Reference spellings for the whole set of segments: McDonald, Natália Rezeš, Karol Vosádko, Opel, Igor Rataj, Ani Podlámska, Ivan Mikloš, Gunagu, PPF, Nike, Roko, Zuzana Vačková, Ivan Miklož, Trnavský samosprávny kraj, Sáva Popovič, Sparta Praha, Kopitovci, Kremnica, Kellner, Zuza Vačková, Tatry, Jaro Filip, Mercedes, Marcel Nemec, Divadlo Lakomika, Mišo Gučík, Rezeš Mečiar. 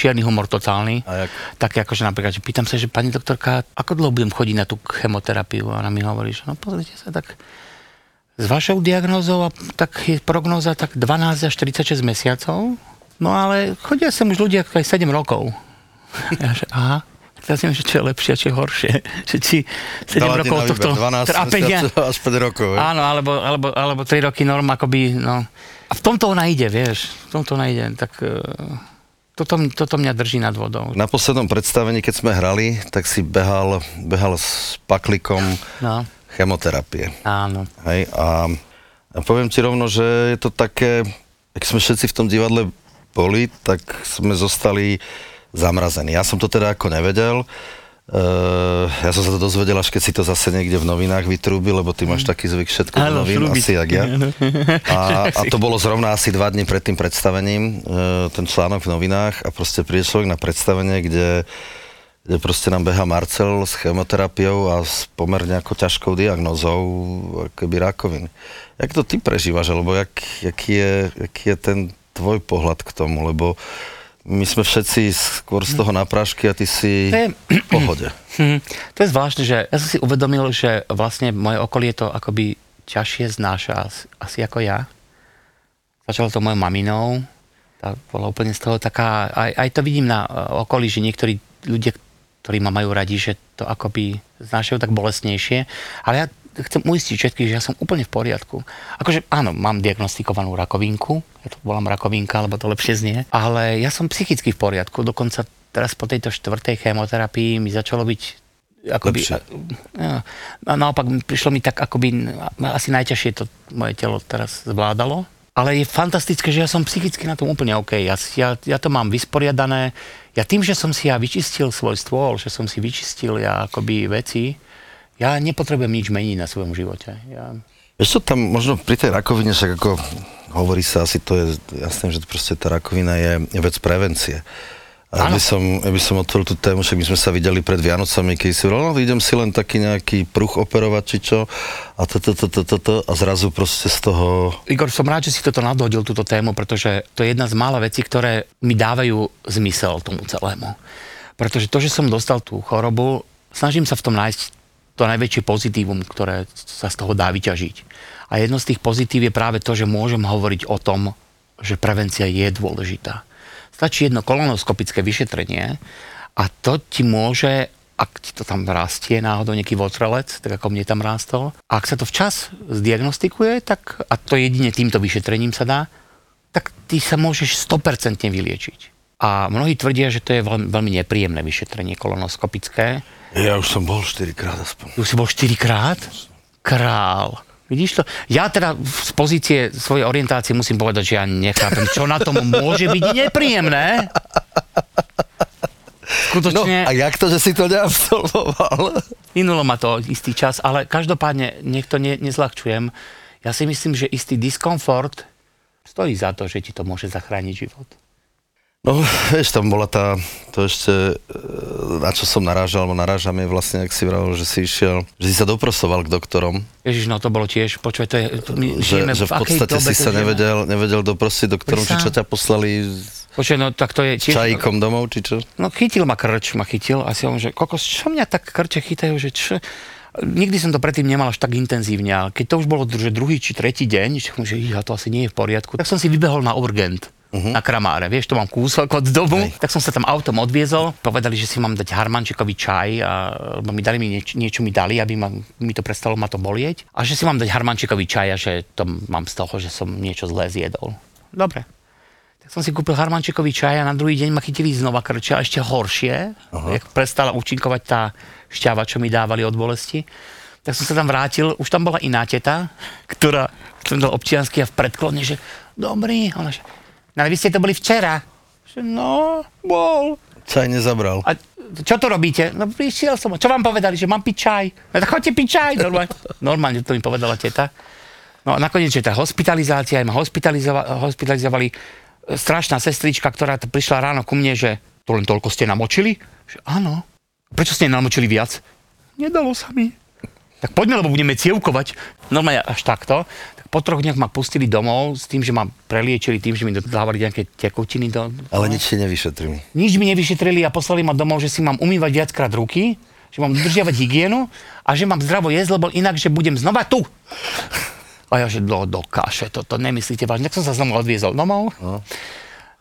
čierny humor totálny. Tak akože napríklad, že pýtam sa, že pani doktorka, ako dlho budem chodiť na tú chemoterapiu? A ona mi hovorí, že no pozrite sa, tak s vašou diagnózou a tak je prognóza tak 12 až 46 mesiacov. No ale chodia sem už ľudia aj 7 rokov. Ja že aha. Ja si myslím, že čo je lepšie, čo je horšie. Že či 7 dala rokov tohto 12 trápenia. Až 5 rokov. Je? Áno, alebo 3 roky norm, akoby, no. A v tomto ona ide, vieš. V tomto ona ide, tak toto mňa drží nad vodou. Na poslednom predstavení, keď sme hrali, tak si behal s paklikom no. chemoterapie. Áno. Hej, a poviem ti rovno, že je to také, ak sme všetci v tom divadle boli, tak sme zostali zamrazený. Ja som to teda ako nevedel. Ja som sa to dozvedel, až keď si to zase niekde v novinách vytrúbil, lebo ty máš taký zvyk všetko do novín, asi jak ja. A to bolo zrovna asi 2 dni pred tým predstavením, ten článok v novinách a proste príde človek na predstavenie, kde proste nám beha Marcel s chemoterapiou a s pomerne ako ťažkou diagnózou akoby rakoviny. Jak to ty prežívaš, alebo jaký je ten tvoj pohľad k tomu, lebo my sme všetci skôr z toho naprášky a ty si v pohode. To je zvláštne, že ja som si uvedomil, že vlastne moje okolie to akoby ťažšie znáša asi ako ja. Začalo to mojou maminou. Tá bola úplne z toho taká, aj to vidím na okolí, že niektorí ľudia, ktorí ma majú radi, že to akoby znášajú tak bolestnejšie. Ale ja chcem uistiť všetkých, že ja som úplne v poriadku. Akože áno, mám diagnostikovanú rakovinku, ja to volám rakovinka, lebo to lepšie znie, ale ja som psychicky v poriadku, dokonca teraz po tejto 4. chemoterapii mi začalo byť akoby... Lepšie. A naopak, prišlo mi tak akoby, asi najťažšie to moje telo teraz zvládalo, ale je fantastické, že ja som psychicky na tom úplne OK. Ja to mám vysporiadané. Ja tým, že som si ja vyčistil svoj stôl, že som si vyčistil ja akoby veci, ja nepotrebujem nič meniť na svojom živote. Vieš čo, tam možno pri tej rakovine, však ako hovorí sa, asi to je jasné, že proste tá rakovina je vec prevencie. A ja by som otvoril tú tému, však my sme sa videli pred Vianocami, keď si hovoril, no idem si len taký nejaký pruh operovať, či čo, a zrazu proste z toho... Igor, som rád, že si toto nadhodil, túto tému, pretože to je jedna z mála vecí, ktoré mi dávajú zmysel tomu celému. Pretože to, že som dostal tú chorobu, snažím sa v tom nájsť to najväčšie pozitívum, ktoré sa z toho dá vyťažiť. A jedno z tých pozitív je práve to, že môžem hovoriť o tom, že prevencia je dôležitá. Stačí jedno kolonoskopické vyšetrenie a to ti môže, ak ti to tam rastie náhodou nejaký votrelec, tak ako mne tam rástol, a ak sa to včas zdiagnostikuje, tak, a to jedine týmto vyšetrením sa dá, tak ty sa môžeš 100% vyliečiť. A mnohí tvrdia, že to je veľmi nepríjemné vyšetrenie kolonoskopické. Ja už som bol 4-krát aspoň. Už si bol 4-krát? Král. Vidíš to? Ja teda z pozície svojej orientácie musím povedať, že ja nechápem, čo na tom môže byť nepríjemné. Skutočne... No a jak to, že si to neabsolvoval? Minulo ma to istý čas, ale každopádne niekto nezľahčujem. Ja si myslím, že istý diskomfort stojí za to, že ti to môže zachrániť život. No, vieš, tam bola tá, to ešte, na čo som narážal, alebo narážam je vlastne, ak si vravel, že si išiel, že si sa doprosoval k doktorom. Ježiš, no to bolo tiež, počuj, to je, my žijeme že v podstate si sa nevedel doprosiť doktorom, či čo ťa poslali počuj, no, tak to je tiež, čajíkom domov, či čo? No chytil ma krč, a si hovorím, že kokos, čo mňa tak krče chytajú, že čo? Nikdy som to predtým nemal až tak intenzívne, ale keď to už bolo, že 2. či 3. deň, že ja to asi nie je v poriadku, tak som si vybehol na urgent. Na Kramáre, vieš, to mám kúsok od domu, tak som sa tam autom odviezol, povedali, že si mám dať harmančekový čaj, lebo mi dali niečo, aby mi to prestalo ma to bolieť, a že si mám dať harmančekový čaj a že to mám z toho, že som niečo zlé zjedol. Dobre. Tak som si kúpil harmančekový čaj a na druhý deň ma chytili znova krče a ešte horšie, jak prestala účinkovať tá šťava, čo mi dávali od bolesti. Tak som sa tam vrátil, už tam bola iná teta, ktorá som dal občiansky a v predklone, že dobrý, ona že ale vy ste to boli včera. No, bol. Čaj nezabral. A čo to robíte? No prišiel som. Čo vám povedali, že mám piť čaj? No tak choďte piť čaj. Normálne to mi povedala teta. No a nakoniec, že tá hospitalizácia, ma hospitalizovali. Strašná sestrička, ktorá prišla ráno ku mne, že to len toľko ste namočili? Že áno. Prečo ste namočili viac? Nedalo sa mi. Tak poďme, lebo budeme cievkovať. Normálne až takto. po troch dňach ma pustili domov s tým, že ma preliečili tým, že mi dávali nejaké tekutiny do... Ale nič si nevyšetrili. Nič mi nevyšetrili a poslali ma domov, že si mám umývať viackrát ruky, že mám udržiavať hygienu a že mám zdravo jesť, lebo inak, že budem znova tu. A ja, že do kaše, toto nemyslíte vážne. Tak som sa znova odviezol domov.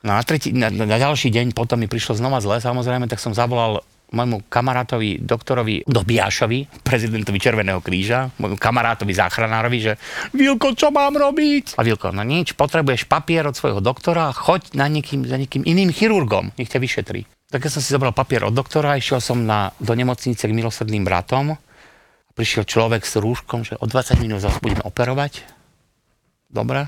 No a na ďalší deň potom mi prišlo znova zle, samozrejme, tak som zavolal môjmu kamarátovi, doktorovi Dobiašovi, prezidentovi Červeného kríža, môjmu kamarátovi záchranárovi, že Vilko, čo mám robiť? A Vilko, no nič, potrebuješ papier od svojho doktora, choď za niekým iným chirurgom, nech ťa vyšetri. Tak ja som si zobral papier od doktora, išiel som do nemocnice k milosrdným bratom. Prišiel človek s rúškom, že o 20 minút zase budeme operovať. Dobre.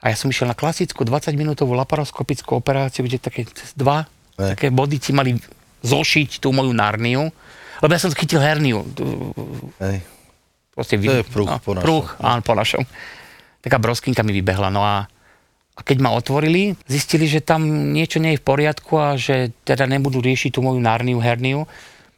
A ja som išiel na klasickú 20-minútovú laparoskopickú operáciu, kde také také body ti mali zošiť tú moju nárniu, lebo ja som chytil herniu. Proste to je prúh po našom. Taká broskinka mi vybehla. No a keď ma otvorili, zistili, že tam niečo nie je v poriadku a že teda nebudú riešiť tú moju nárniu, herniu.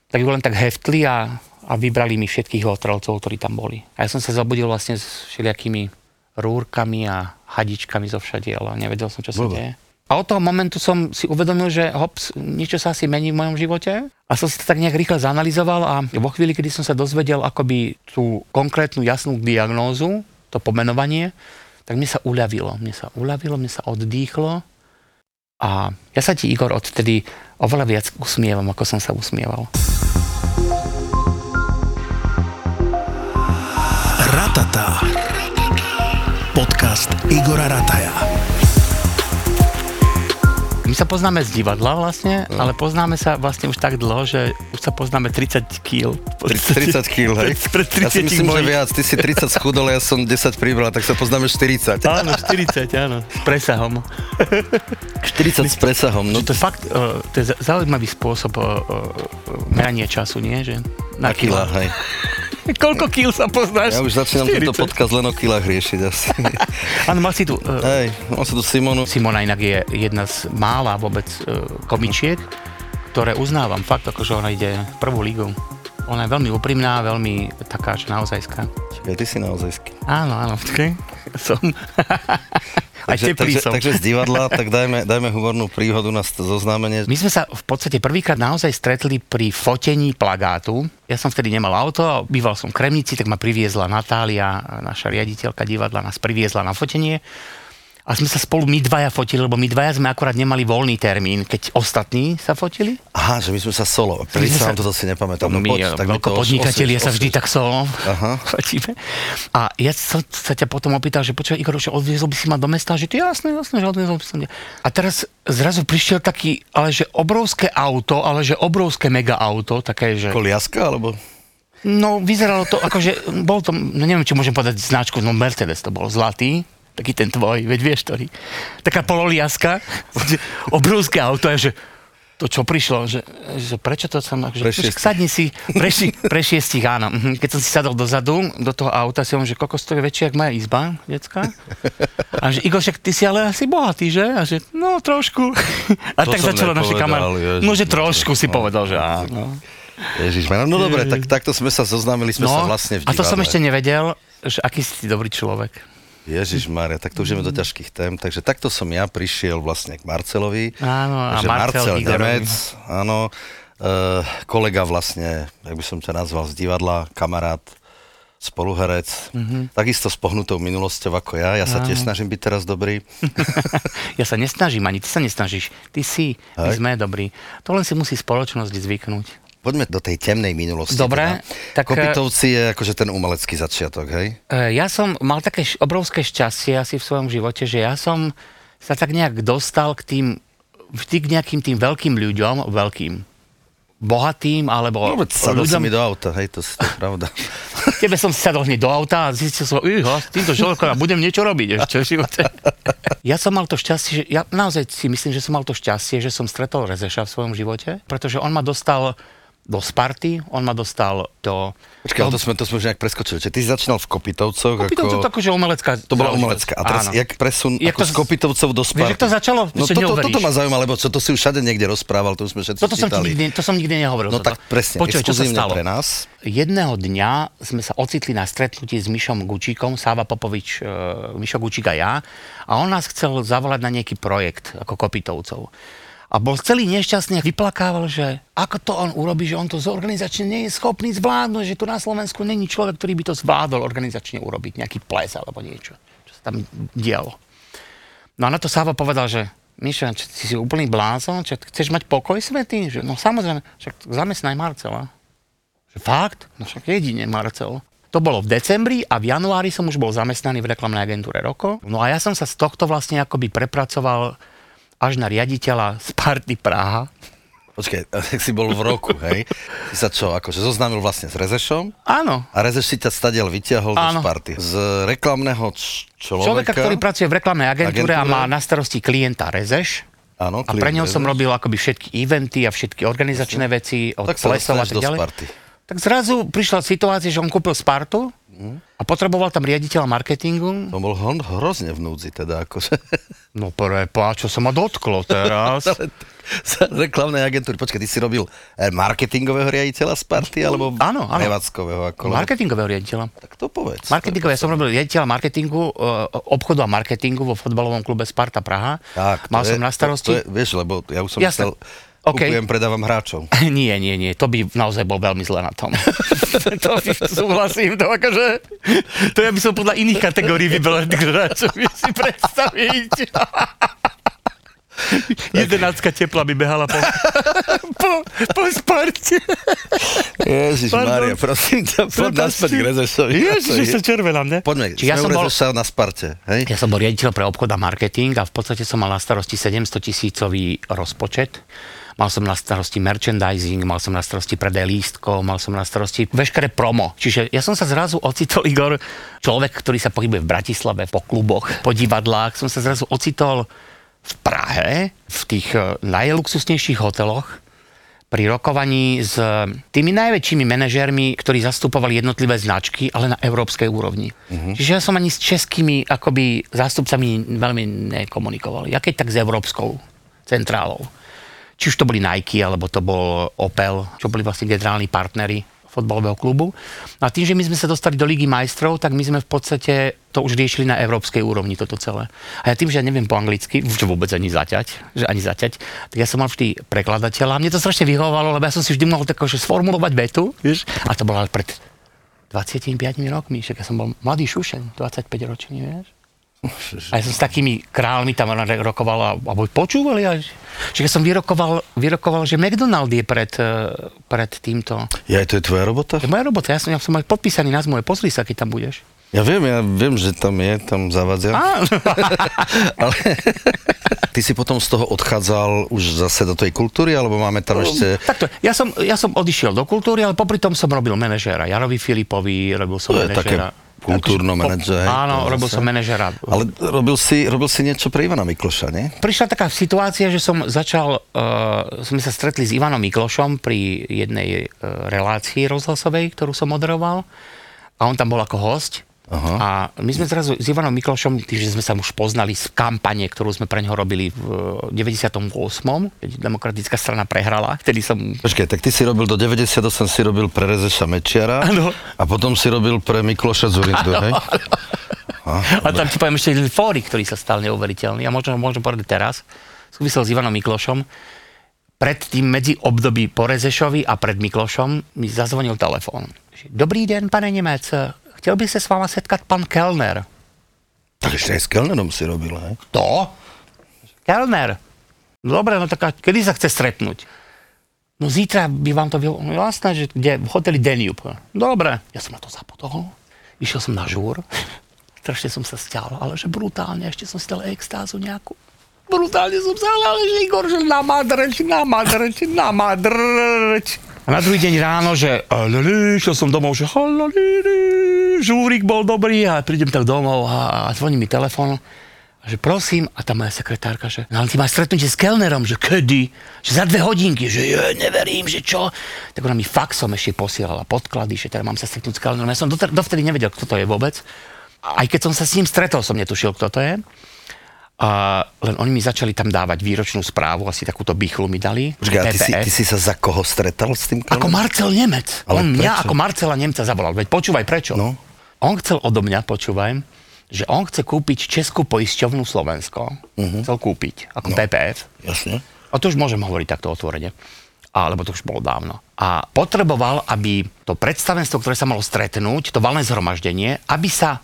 Tak ju len tak heftli a vybrali mi všetkých otrelcov, ktorí tam boli. A ja som sa zobudil vlastne s všelijakými rúrkami a hadičkami zo všade, ale nevedel som, čo sa deje. A od toho momentu som si uvedomil, že hops, niečo sa asi mení v mojom živote. A som si to tak nejak rýchle zanalyzoval a vo chvíli, kedy som sa dozvedel akoby tú konkrétnu, jasnú diagnózu, to pomenovanie, tak mne sa uľavilo. Mne sa oddýchlo. A ja sa ti, Igor, odtedy oveľa viac usmievam, ako som sa usmieval. Ratatá. Podcast Igora Rataja. My sa poznáme z divadla vlastne, ale poznáme sa vlastne už tak dlho, že už sa poznáme 30 kg. 30 kg, hej? Ja si myslím, že viac. Ty si 30 schudol, ja som 10 pribral, tak sa poznáme 40. Áno, 40, áno. S presahom. 40 s presahom. No to je fakt, to je zaujímavý spôsob merania času, nie? Že na kila, hej. Koľko kil sa poznáš? Ja už začínam 40. Tento podcast len o kilách riešiť asi. Áno, mal si tu... mal si tu Simonu. Simona inak je jedna z mála vôbec komičiek, ktoré uznávam fakt, akože ona ide prvú ligu. Ona je veľmi úprimná, veľmi taká, že naozajská. Čiže ty si naozajský. Áno, áno, počkej. Som. Aj teplý som. Takže z divadla, tak dajme humornú príhodu na zoznámenie. My sme sa v podstate prvýkrát naozaj stretli pri fotení plagátu. Ja som vtedy nemal auto, býval som v Kremnici, tak ma priviezla Natália, naša riaditeľka divadla, nás priviezla na fotenie. A sme sa spolu my dvaja fotili, lebo my dvaja sme akurát nemali voľný termín, keď ostatní sa fotili. Aha, že my sme sa solo. Prísam, toto si nepamätám. No poď, tak my to podnikatelia sa vždy tak solo fotíme. A ja sa ťa potom opýtal, že počúvaj, Igor, odviezol by si ma do mesta? Že to je jasné, že odviezol by si ma. A teraz zrazu prišiel taký, ale že obrovské auto, ale že obrovské mega auto, také, že... Koliaska, alebo... No, vyzeralo to, akože, bol to, no neviem, či môžem povedať značku, no Mercedes to bol, zlatý. Taký ten tvoj, veď vieš, ktorý. Taká pololiaska, obrovské auto, a že to čo prišlo, že prečo to som, že sadni si, pre šiestich, áno. Keď som si sadol dozadu, do toho auta, si hovorím, že kokos, to je väčšie, jak moja izba, decka. A že Igor, však ty si ale asi bohatý, že? A že, no, trošku. A to tak začalo naše kamarát. No, že trošku si povedal, že áno. Ježišme, no dobre, tak takto sme sa zoznámili, sme sa vlastne v divadle. A to som ešte nevedel, že aký si ty dobrý človek. Ježišmária, tak to už ideme do ťažkých tém. Takže takto som ja prišiel vlastne k Marcelovi. Áno, a Marcel Nemec, áno, kolega vlastne, jak by som ťa nazval, z divadla, kamarát, spoluherec, takisto s pohnutou minulosťou ako ja. Ja sa tiež snažím byť teraz dobrý. Ja sa nesnažím, ani ty sa nesnažíš. Ty si, my sme dobrí. To len si musí spoločnosť zvyknúť. Poďme do tej temnej minulosti. Dobre. Teda. Tak, Kopitovci je akože ten umelecký začiatok, hej? Ja som mal také obrovské šťastie asi v svojom živote, že ja som sa tak nejak dostal k tým, vždy k nejakým tým veľkým ľuďom, bohatým, alebo... No, sadol si mi do auta, hej, to je pravda. Tebe som si sadol hneď do auta a zistil som, s týmto človekom budem niečo robiť ešte v živote. Ja som mal to šťastie, ja naozaj si myslím, že som mal to šťastie, že som stretol Rezeša v svojom živote, pretože on ma dostal do Sparty, on ma dostal do... Počkaj, ale to sme už nejak preskočili. Čiže ty si začínal v Kopitovcoch. Kopitovce ako... to akože umelecká. To bola umelecká. A teraz áno. Jak presun ako z Kopitovcov do Sparty? Vieš, jak to začalo? No toto ma zaujíma, lebo to si už všade niekde rozprával, to už sme všetci čítali. To som nikdy nehovoril. No tak presne, exkluzívne pre nás. Jedného dňa sme sa ocitli na stretnutí s Mišom Gučíkom, Sáva Popovič, Mišo Gučík a ja. A on nás chcel zavolať na nejaký projekt ako Kopitovcov. A bol celý nešťastný, vyplakával, že ako to on urobí, že on to organizačne nie je schopný zvládnuť, že tu na Slovensku není človek, ktorý by to zvládol organizačne urobiť, nejaký ples alebo niečo, čo sa tam dialo. No a na to Sáva povedal, že Mišo, si úplný blázon, že chceš mať pokoj svätý? Že, no samozrejme, však zamestnaj Marcela. Že fakt? No však jedine Marcel. To bolo v decembri a v januári som už bol zamestnaný v reklamnej agentúre Roko. No a ja som sa z tohto vlastne akoby prepracoval až na riaditeľa Sparty Praha. Počkaj, tak si bol v Roku, hej? Si sa čo, akože zoznámil vlastne s Rezešom? Áno. A Rezeš si ťa stadiaľ vytiahol do Sparty. Z reklamného človeka, ktorý pracuje v reklamnej agentúre a má na starosti klienta Rezeš. Áno, a pre neho som robil akoby všetky eventy a všetky organizačné veci od plesov a tak ďalej. Tak zrazu prišla situácia, že on kúpil Spartu a potreboval tam riaditeľa marketingu. To bol hrozne v núdzi teda, akože. No čo sa ma dotklo teraz? Z reklamnej agentúry. Počkaj, ty si robil marketingového riaditeľa Sparty, alebo prevádzkového? Marketingového riaditeľa. Tak to povedz. Ja som robil riaditeľa marketingu, obchodu a marketingu vo futbalovom klube Sparta Praha. Tak, mal som na starosti. Vieš, lebo ja už som myslel... Okay. Kupujem, predávam hráčov. Nie, to by naozaj bol veľmi zle na tom. To súhlasím, to akože... To ja by som podľa iných kategórií vybral hráčov, vieš si predstaviť. Jedenáctka tepla by behala po Sparte. Ježišmária, prosím ťa, poď naspäť k Rezešovi. Ježiš, sa červenám, ne? Poďme, Rezeša na Sparte, hej? Ja som bol riaditeľ pre obchod a marketing a v podstate som mal na starosti 700-tisícový rozpočet. Mal som na starosti merchandising, mal som na starosti predaj lístkov, mal som na starosti veškeré promo. Čiže ja som sa zrazu ocitol, Igor, človek, ktorý sa pohybuje v Bratislave, po kluboch, po divadlách, som sa zrazu ocitol v Prahe, v tých najluxusnejších hoteloch, pri rokovaní s tými najväčšími manažérmi, ktorí zastupovali jednotlivé značky, ale na európskej úrovni. Čiže ja som ani s českými akoby zástupcami veľmi nekomunikoval. Ja keď tak s európskou centrálou. Či už to boli Nike, alebo to bol Opel, čo boli vlastne generálni partneri futbalového klubu. A tým, že my sme sa dostali do Ligy majstrov, tak my sme v podstate to už riešili na európskej úrovni toto celé. A ja tým, že ja neviem po anglicky, čo vôbec ani zaťať, tak ja som mal vždy prekladateľa. Mne to strašne vyhovovalo, lebo ja som si vždy mohol tak, že sformulovať vetu, vieš? A to bolo ale pred 25 rokmi, však ja som bol mladý šušen, 25-ročný, vieš? A ja som s takými kráľmi tam rokoval a počúvali. Čiže som vyrokoval, že McDonald je pred týmto. Ja, to je tvoja robota? To je moja robota, ja som aj podpísaný na zmluve, pozri sa, keď tam budeš. Ja viem, že tam zavadzia. Ale ty si potom z toho odchádzal už zase do tej kultúry, alebo máme tam ešte... Takto, ja som odišiel do kultúry, ale popri tom som robil manažéra. Jarovi Filipovi, robil som manažéra. Kultúrno-manažér. Áno, robil som manažéra. Ale robil si niečo pre Ivana Mikloša, nie? Prišla taká situácia, že som začal, sme sa stretli s Ivanom Miklošom pri jednej relácii rozhlasovej, ktorú som moderoval. A on tam bol ako hosť. Aha. A my sme zrazu s Ivanom Miklošom, tým, že sme sa už poznali z kampane, ktorú sme pre ňoho robili v 98., keď Demokratická strana prehrala, vtedy som... Počkej, tak ty si robil do 98, si robil pre Rezeša Mečiara, ano. A potom si robil pre Mikloša Zurindu, hej? A tam ti poviem ešte jeden fórik, ktorý sa stal neuveriteľný, a možno povedať teraz, súvisel s Ivanom Miklošom, predtým medzi období po Rezešovi a pred Miklošom mi zazvonil telefón. Dobrý den, pane Nemec, chtěl bych se s váma setkat pan Kellner. Tak ešte aj s Kellnerom si robil, hej? To? Kellner. Dobre, no tak kedy sa chce stretnúť? No zítra by vám to bylo jasné, že kde v hoteli Danube. Dobre. Ja som na to zapotohol, išiel som na žúr, strašne som sa stial, ale že brutálne, ešte som si dal extázu nejakú. Brutálne som sa hľadal, že Igor, že namadrč. A na druhý deň ráno, že šiel som domov, že žúrik bol dobrý a prídem tak domov a zvoní mi telefón že prosím, a tá moja sekretárka, že no, ale ty máš stretnutie s Kellnerom, že kedy? Že za 2 hodinky, že neverím, že čo? Tak ona mi faxom ešte posielala podklady, že teda mám sa stretnúť s Kellnerom. Ja som dovtedy nevedel, kto to je vôbec. Aj keď som sa s ním stretol, som netušil, kto to je. Len oni mi začali tam dávať výročnú správu, asi takúto bichlu mi dali. Počkaj, ty si sa za koho stretal s tým Kellnerom? Ako Marcel Nemec. Ale on prečo? Mňa ako Marcela Nemca zavolal. Veď počúvaj, prečo? No. On chcel odo mňa, počúvaj, že on chce kúpiť Českú poisťovňu Slovensko. Uh-huh. Chcel kúpiť, ako PPF. Jasne. A to už môžem hovoriť takto otvorene. Lebo to už bolo dávno. A potreboval, aby to predstavenstvo, ktoré sa malo stretnúť, to valné zhromaždenie, aby sa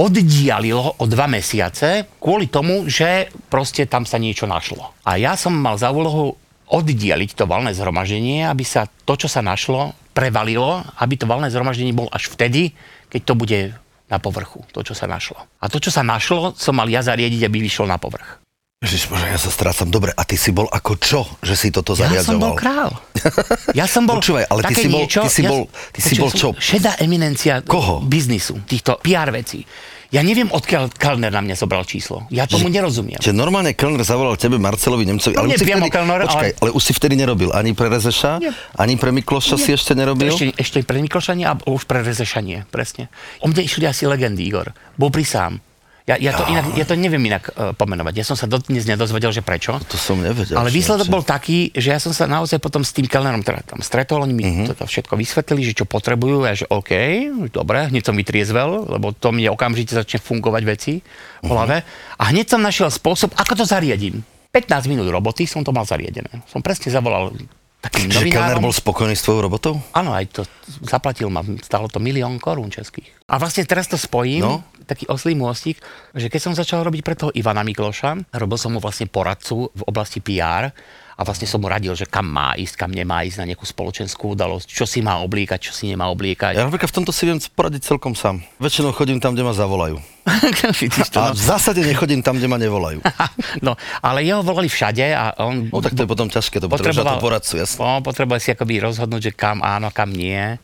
oddialilo o 2 mesiace kvôli tomu, že proste tam sa niečo našlo. A ja som mal za úlohu oddialiť to valné zhromaždenie, aby sa to, čo sa našlo, prevalilo, aby to valné zhromaždenie bolo až vtedy, keď to bude na povrchu, to, čo sa našlo. A to, čo sa našlo, som mal ja zariadiť, aby vyšlo na povrch. Ježišbože, ja sa strácam. Dobre, a ty si bol ako čo, že si toto zariadoval? Ja som bol král. Ja som bol počúvaj, ale také niečo. Ty si bol čo? Šedá eminencia koho? Biznisu, týchto PR vecí. Ja neviem, odkiaľ Kellner na mňa zobral číslo. Ja tomu nerozumiem. Čiže normálne Kellner zavolal tebe Marcelovi Nemcovi. No, ale už si vtedy nerobil ani pre Rezeša, ani pre Mikloša si ešte nerobil? Ešte pre Mikloša nie, a už pre Rezeša nie, presne. O mne išli asi legendy, Igor. Bol prisám. Ja to neviem inak pomenovať. Ja som sa dodnes nedozvedel, že prečo. To som nevedel. Ale výsledok bol taký, že ja som sa naozaj potom s tým Kellnerom teda tam stretol, oni mi to všetko vysvetlili, že čo potrebujú, a že OK, dobre, hneď som vytriezvel, lebo to mne okamžite začne fungovať veci v hlave. A hneď som našiel spôsob, ako to zariadím. 15 minút roboty som to mal zariadené. Som presne zavolal takým novinárom. Čiže Kellner bol spokojný s tvojou robotou? Áno, aj to zaplatil ma, stálo to 1 000 000 korún českých. A vlastne teraz to spojím. No? Taký oslý môstik, že keď som začal robiť pre toho Ivana Mikloša, robil som mu vlastne poradcu v oblasti PR a vlastne som mu radil, že kam má ísť, kam nemá ísť na nejakú spoločenskú udalosť, čo si má obliekať, čo si nemá obliekať. Ja napríklad v tomto si viem poradiť celkom sám. Väčšinou chodím tam, kde ma zavolajú. A v zásade nechodím tam, kde ma nevolajú. No, ale jeho volali všade a on... No tak to je potom ťažké, to potreboval poradcu, jasne. On potreboval si akoby rozhodnúť, že kam áno, kam nie.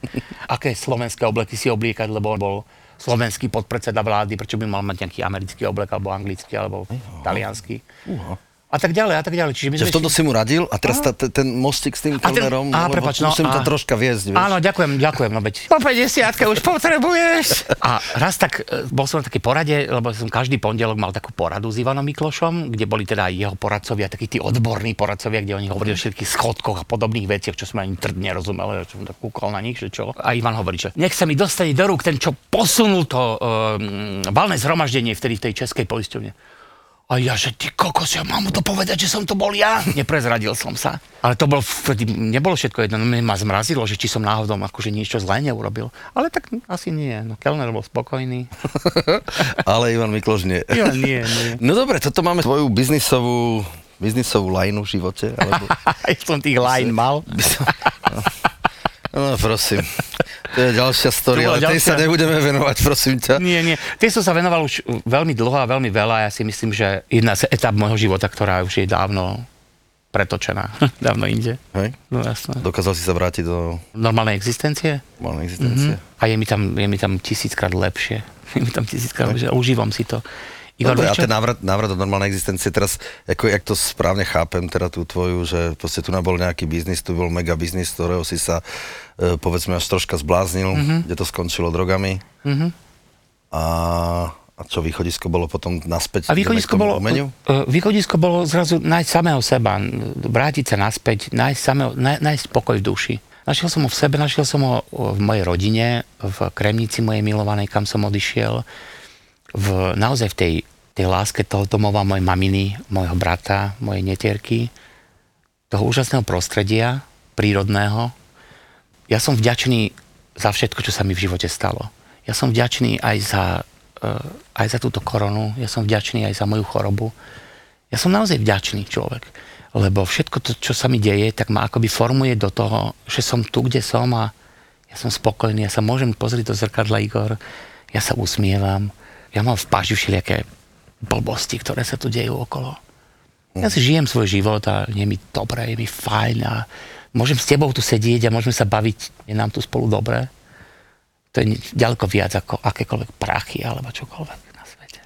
Aké slovenské obleky si obliekať, lebo on bol slovenský podpredseda vlády, prečo by mal mať nejaký americký oblek, alebo anglický, alebo taliansky. A tak ďalej, a tak ďalej. Čiže v tomto si mu radil a teraz ten mostík s tým Kellnerom, lebo musím to troška viesť, vieš. Áno, ďakujem, no veď. Po 50-ke už potrebuješ. A raz tak, bol som na takej porade, lebo som každý pondelok mal takú poradu s Ivanom Miklošom, kde boli teda jeho poradcovia, takí tí odborní poradcovia, kde oni hovorili o všetkých schodkoch a podobných veciach, čo sme ani trdne rozumeli, čo som tak kúkol na nich, že čo. A Ivan hovorí, že nech sa mi dostane do rúk ten, čo posunul to valné zhromaždenie vtedy v tej Českej poisťovne. A ja, že ty kokos, ja mám mu to povedať, že som to bol ja? Neprezradil som sa. Ale to bol, nebolo všetko jedno, ma zmrazilo, že či som náhodou akože niečo zlé neurobil. Ale tak asi nie, no Kellner bol spokojný. Ale Ivan Miklož nie. Ivan nie. No dobre, toto máme tvoju biznisovú lajnu v živote. Alebo... ja som tých lajn mal. No prosím, to je ďalšia story, ale tej sa nebudeme venovať, prosím ťa. Nie, tej som sa venoval už veľmi dlho a veľmi veľa, ja si myslím, že jedna z etap môjho života, ktorá už je dávno pretočená, dávno inde. Hej? No jasné. Dokázal si sa vrátiť do... normálnej existencie? Normálnej existencie. Mm-hmm. A je mi tam 1000-krát lepšie, užívam si to. Igor, dobre, a ten návrat do normálnej existencie teraz, ako jak to správne chápem, teda tú tvoju, že proste tu nebol nejaký biznis, tu bol mega biznis, ktorého si sa, povedzme, až troška zbláznil, kde to skončilo drogami. Mm-hmm. A čo východisko bolo potom naspäť? A východisko bolo, zrazu nájsť samého seba, vrátiť sa naspäť, nájsť pokoj v duši. Našiel som ho v sebe, našiel som ho v mojej rodine, v Kremnici mojej milovanej, kam som odišiel. Naozaj v tej láske toho domova, mojej maminy, mojho brata, mojej netierky, toho úžasného prostredia, prírodného. Ja som vďačný za všetko, čo sa mi v živote stalo. Ja som vďačný aj za túto koronu, ja som vďačný aj za moju chorobu. Ja som naozaj vďačný človek, lebo všetko to, čo sa mi deje, tak ma akoby formuje do toho, že som tu, kde som a ja som spokojný, ja sa môžem pozrieť do zrkadla, Igor, ja sa usmievam. Ja mám v páži všelijaké blbosti, ktoré sa tu dejú okolo. Ja si žijem svoj život a je mi dobré, je mi fajn a môžem s tebou tu sedieť a môžeme sa baviť. Je nám tu spolu dobré. To je ďaleko viac ako akékoľvek prachy alebo čokoľvek na svete.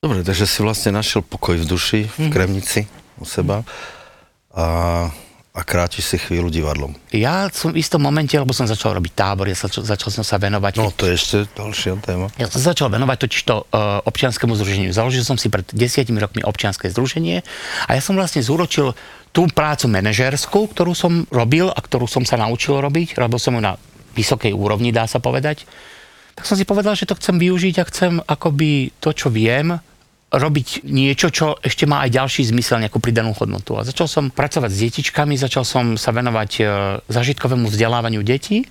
Dobre, takže si vlastne našiel pokoj v duši, v Kremnici, u seba a krátiš si chvíľu divadlom. Ja som v istom momente, lebo som začal robiť tábor, ja začal som sa venovať... No, to je ešte ďalšia téma. Ja som začal venovať totižto občianskemu združeniu. Založil som si pred 10 rokmi občianske združenie a ja som vlastne zúročil tú prácu manažérskú, ktorú som robil a ktorú som sa naučil robiť. Robil som ju na vysokej úrovni, dá sa povedať. Tak som si povedal, že to chcem využiť a chcem akoby to, čo viem, robiť niečo, čo ešte má aj ďalší zmysel, nejakú pridanú hodnotu. A začal som pracovať s detičkami, začal som sa venovať zážitkovému vzdelávaniu detí.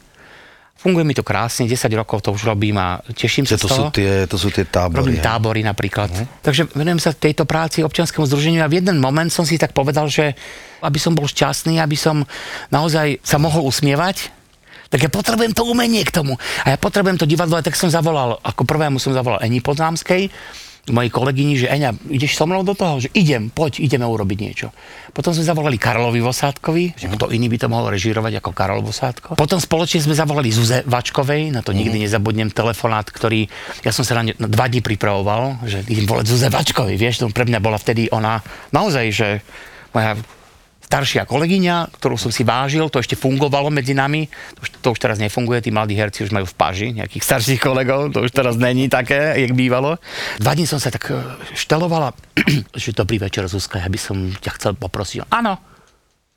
Funguje mi to krásne, 10 rokov to už robím a teším sa z toho. To sú tie tábory. Robím tábory napríklad. Takže venujem sa tejto práci občianskemu združeniu a v jeden moment som si tak povedal, že aby som bol šťastný, aby som naozaj sa mohol usmievať, tak ja potrebujem to umenie k tomu. A ja potrebujem to divadlo, a tak som zavolal, ako prvému som zavolal Ani Podlámskej, mojej kolegyni, že Eňa, ideš so mnou do toho? Že idem, poď, ideme urobiť niečo. Potom sme zavolali Karolovi Vosádkovi, že kto iný by to mohol režírovať ako Karol Vosádko. Potom spoločne sme zavolali Zuze Vačkovej, na to nikdy nezabudnem telefonát, ktorý, ja som sa na 2 dni pripravoval, že idem volať Zuze Vačkovej, vieš, to pre mňa bola vtedy ona naozaj, že moja staršia kolegyňa, ktorú som si vážil, to ešte fungovalo medzi nami, to už teraz nefunguje, tí mladí herci už majú v paži nejakých starších kolegov, to už teraz není také, jak bývalo. 2 dní som sa tak štelovala, že dobrý večer, Zuzka, ja by som ťa chcel poprosiť. Áno,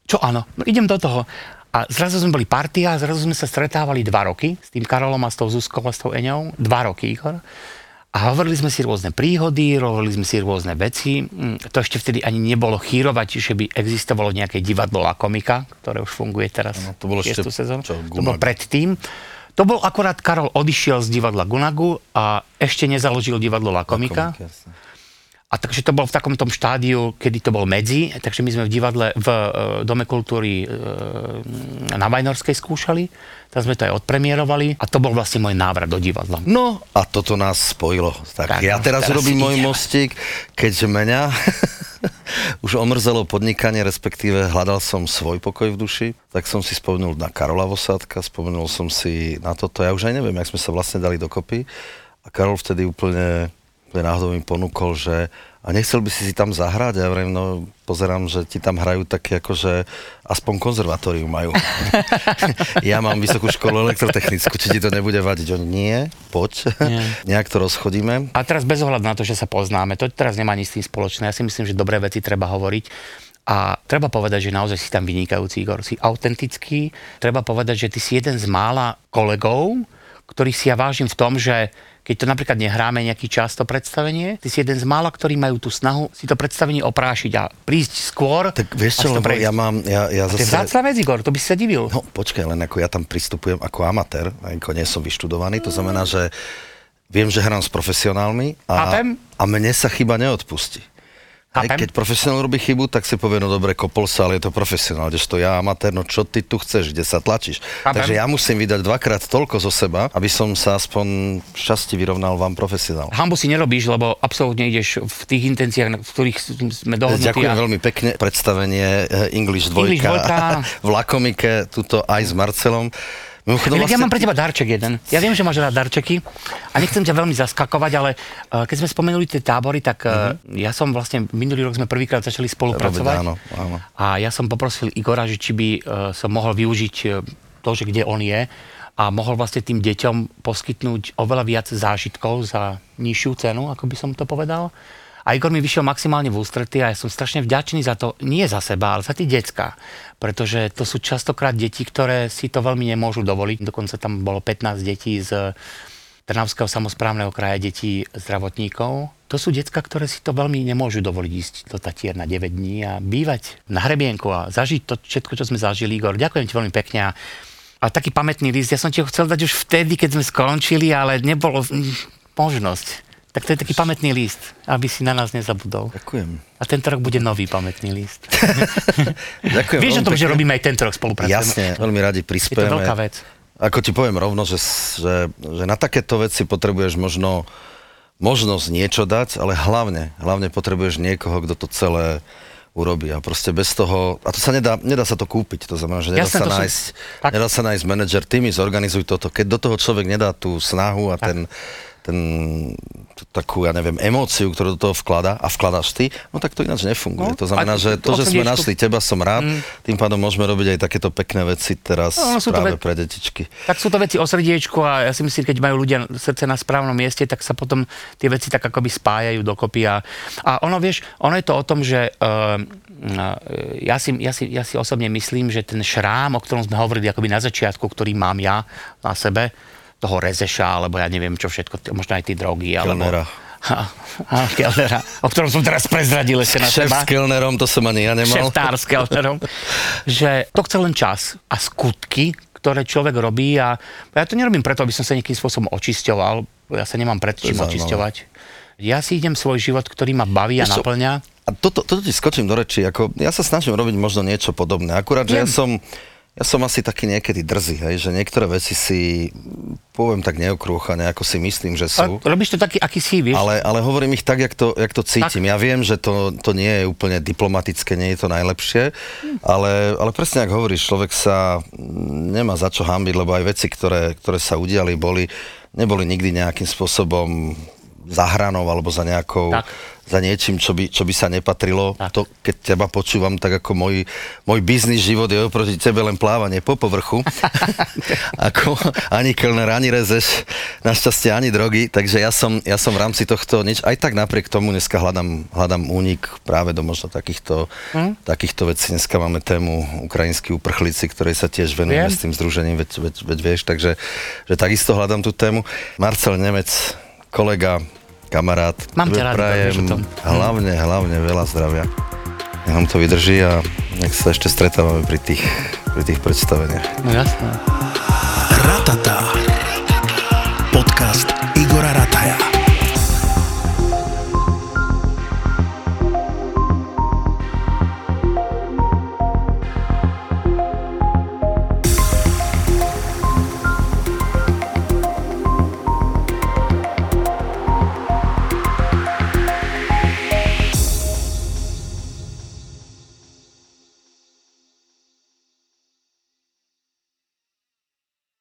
čo áno, no idem do toho. A zrazu sme boli partia, zrazu sme sa stretávali 2 roky, s tým Karolom a s tou Zuzkou a s tou Eňou, 2 roky, Igor. A hovorili sme si rôzne príhody, hovorili sme si rôzne veci. To ešte vtedy ani nebolo chýrovať, že by existovalo nejaké divadlo Lakomika, ktoré už funguje teraz. No, to bolo ešte sezónu. To bolo predtým. To bol akorát Karol odišiel z divadla Gunagu a ešte nezaložil divadlo Lakomika. A takže to bolo v takom tom štádiu, kedy to bol medzi. Takže my sme v divadle v Dome kultúry na Vajnorskej skúšali. Tam sme to aj odpremierovali a to bol vlastne môj návrat do divadla. No a toto nás spojilo. Tak ja teraz robím môj mostík, keďže mňa už omrzelo podnikanie, respektíve hľadal som svoj pokoj v duši, tak som si spomenul na Karola Vosádka, spomenul som si na toto, ja už aj neviem, jak sme sa vlastne dali dokopy a Karol vtedy úplne náhodou mi ponúkol, že a nechcel by si tam zahrať? Ja vrem, no pozerám, že ti tam hrajú také akože aspoň konzervatórium majú. Ja mám vysokú školu elektrotechnickú, či ti to nebude vadiť. Oni nie, poď, nejak to rozchodíme. A teraz bez ohľadu na to, že sa poznáme, to teraz nemá nič s tým spoločné. Ja si myslím, že dobré veci treba hovoriť. A treba povedať, že naozaj si tam vynikajúci, Igor, si autentický. Treba povedať, že ty si jeden z mála kolegov, ktorých si ja vážim v tom, že keď to napríklad nehráme nejaký čas, to predstavenie, ty si jeden z mála, ktorí majú tú snahu si to predstavenie oprášiť a prísť skôr. Tak vieš čo, lebo ja zase... To je vzácna vec, Igor, to by si sa divil. No počkaj, len ako ja tam pristupujem ako amatér, ako nie som vyštudovaný, to znamená, že viem, že hrám s profesionálmi a mne sa chyba neodpustí. Keď profesionál robí chybu, tak si povie, no dobre, kopol sa, ale je to profesionál, kdežto ja amatér, no čo ty tu chceš, kde sa tlačíš. Takže ja musím vydať 2-krát toľko zo seba, aby som sa aspoň v časti vyrovnal vám profesionál. Hanbu si nerobíš, lebo absolútne ideš v tých intenciách, v ktorých sme dohodnutí. Ďakujem veľmi pekne. Predstavenie English 2 v Lakomike, tuto aj s Marcelom. Ja mám pre teba darček jeden. Ja viem, že máš rád darčeky a nechcem ťa veľmi zaskakovať, ale keď sme spomenuli tie tábory, tak ja som vlastne minulý rok sme prvýkrát začali spolupracovať. Áno. A ja som poprosil Igora, že či by som mohol využiť to, že kde on je a mohol vlastne tým deťom poskytnúť oveľa viac zážitkov za nižšiu cenu, ako by som to povedal. A Igor mi vyšiel maximálne v ústrety a ja som strašne vďačný za to, nie za seba, ale za tie decká. Pretože to sú častokrát deti, ktoré si to veľmi nemôžu dovoliť. Dokonca tam bolo 15 detí z Trnavského samosprávneho kraja, detí zdravotníkov. To sú decká, ktoré si to veľmi nemôžu dovoliť ísť do Tatier na 9 dní a bývať na hrebienku a zažiť to všetko, čo sme zažili. Igor, ďakujem ti veľmi pekne. A taký pamätný list, ja som ti ho chcel dať už vtedy, keď sme skončili, ale nebolo možnosť. Tak to je taký pamätný list, aby si na nás nezabudol. Ďakujem. A tento rok bude nový pamätný list. Ďakujem. Vieš o tom, že robíme aj tento rok spolupracujeme. Jasne, veľmi radi prispieme. Je to veľká vec. Ako ti poviem rovno, že na takéto veci potrebuješ možnosť niečo dať, ale hlavne potrebuješ niekoho, kto to celé urobí a proste bez toho, a to sa nedá sa to kúpiť, to znamená, že nedá sa nájsť manažer, ty mi zorganizuj toto, keď do toho človek nedá tú snahu a ten takú, ja neviem, emóciu, ktorú do toho vkladá a vkladáš ty, no tak to ináč nefunguje. No, to znamená, že to, že sme našli teba, som rád, tým pádom môžeme robiť aj takéto pekné veci teraz práve pre detičky. Tak sú to veci o srdiečku a ja si myslím, keď majú ľudia srdce na správnom mieste, tak sa potom tie veci tak akoby spájajú dokopy a ono, vieš, ono je to o tom, že ja si osobne myslím, že ten šrám, o ktorom sme hovorili akoby na začiatku, ktorý mám ja na sebe, toho Rezeša, alebo ja neviem čo všetko, možno aj tie drogy, alebo... Kellnera, o ktorom som teraz prezradil ešte na seba. Šéf s Kellnerom, to som ani ja nemal. Šéftár s Kellnerom. Že to chce len čas a skutky, ktoré človek robí a ja to nerobím preto, aby som sa nejakým spôsobom očisťoval. Ja sa nemám pred čím očisťovať. Ja si idem svoj život, ktorý ma baví a naplňa. A toto ti skočím do reči, ako ja sa snažím robiť možno niečo podobné. Akurát, že ja som asi taký niekedy drzý, hej, že niektoré veci si, poviem tak neokrúchané, ako si myslím, že sú. Ale robíš to taký, aký si, vieš? Ale hovorím ich tak, jak to cítim. Tak. Ja viem, že to nie je úplne diplomatické, nie je to najlepšie, ale presne, ak hovoríš, človek sa nemá za čo hanbiť, lebo aj veci, ktoré sa udiali, neboli nikdy nejakým spôsobom zahranou alebo za nejakou... Tak. Za niečím, čo by sa nepatrilo. To, keď teba počúvam, tak ako môj biznis život je oproti tebe len plávanie po povrchu. Ako ani Kellner, ani Rezeš, našťastie ani drogy, takže ja som v rámci tohto nič. Aj tak napriek tomu dneska hľadám únik práve do možno takýchto vecí. Dneska máme tému ukrajinskí uprchlíci, ktorej sa tiež venujeme s tým združením, veď vieš, takže že takisto hľadám tú tému. Marcel Nemec, kolega, kamarát. Mám ťa rád, prajem hlavne veľa zdravia. Nech nám to vydrží a nech sa ešte stretávame pri tých predstaveniach. No jasné. Ratatá. Podcast Igora Rataja.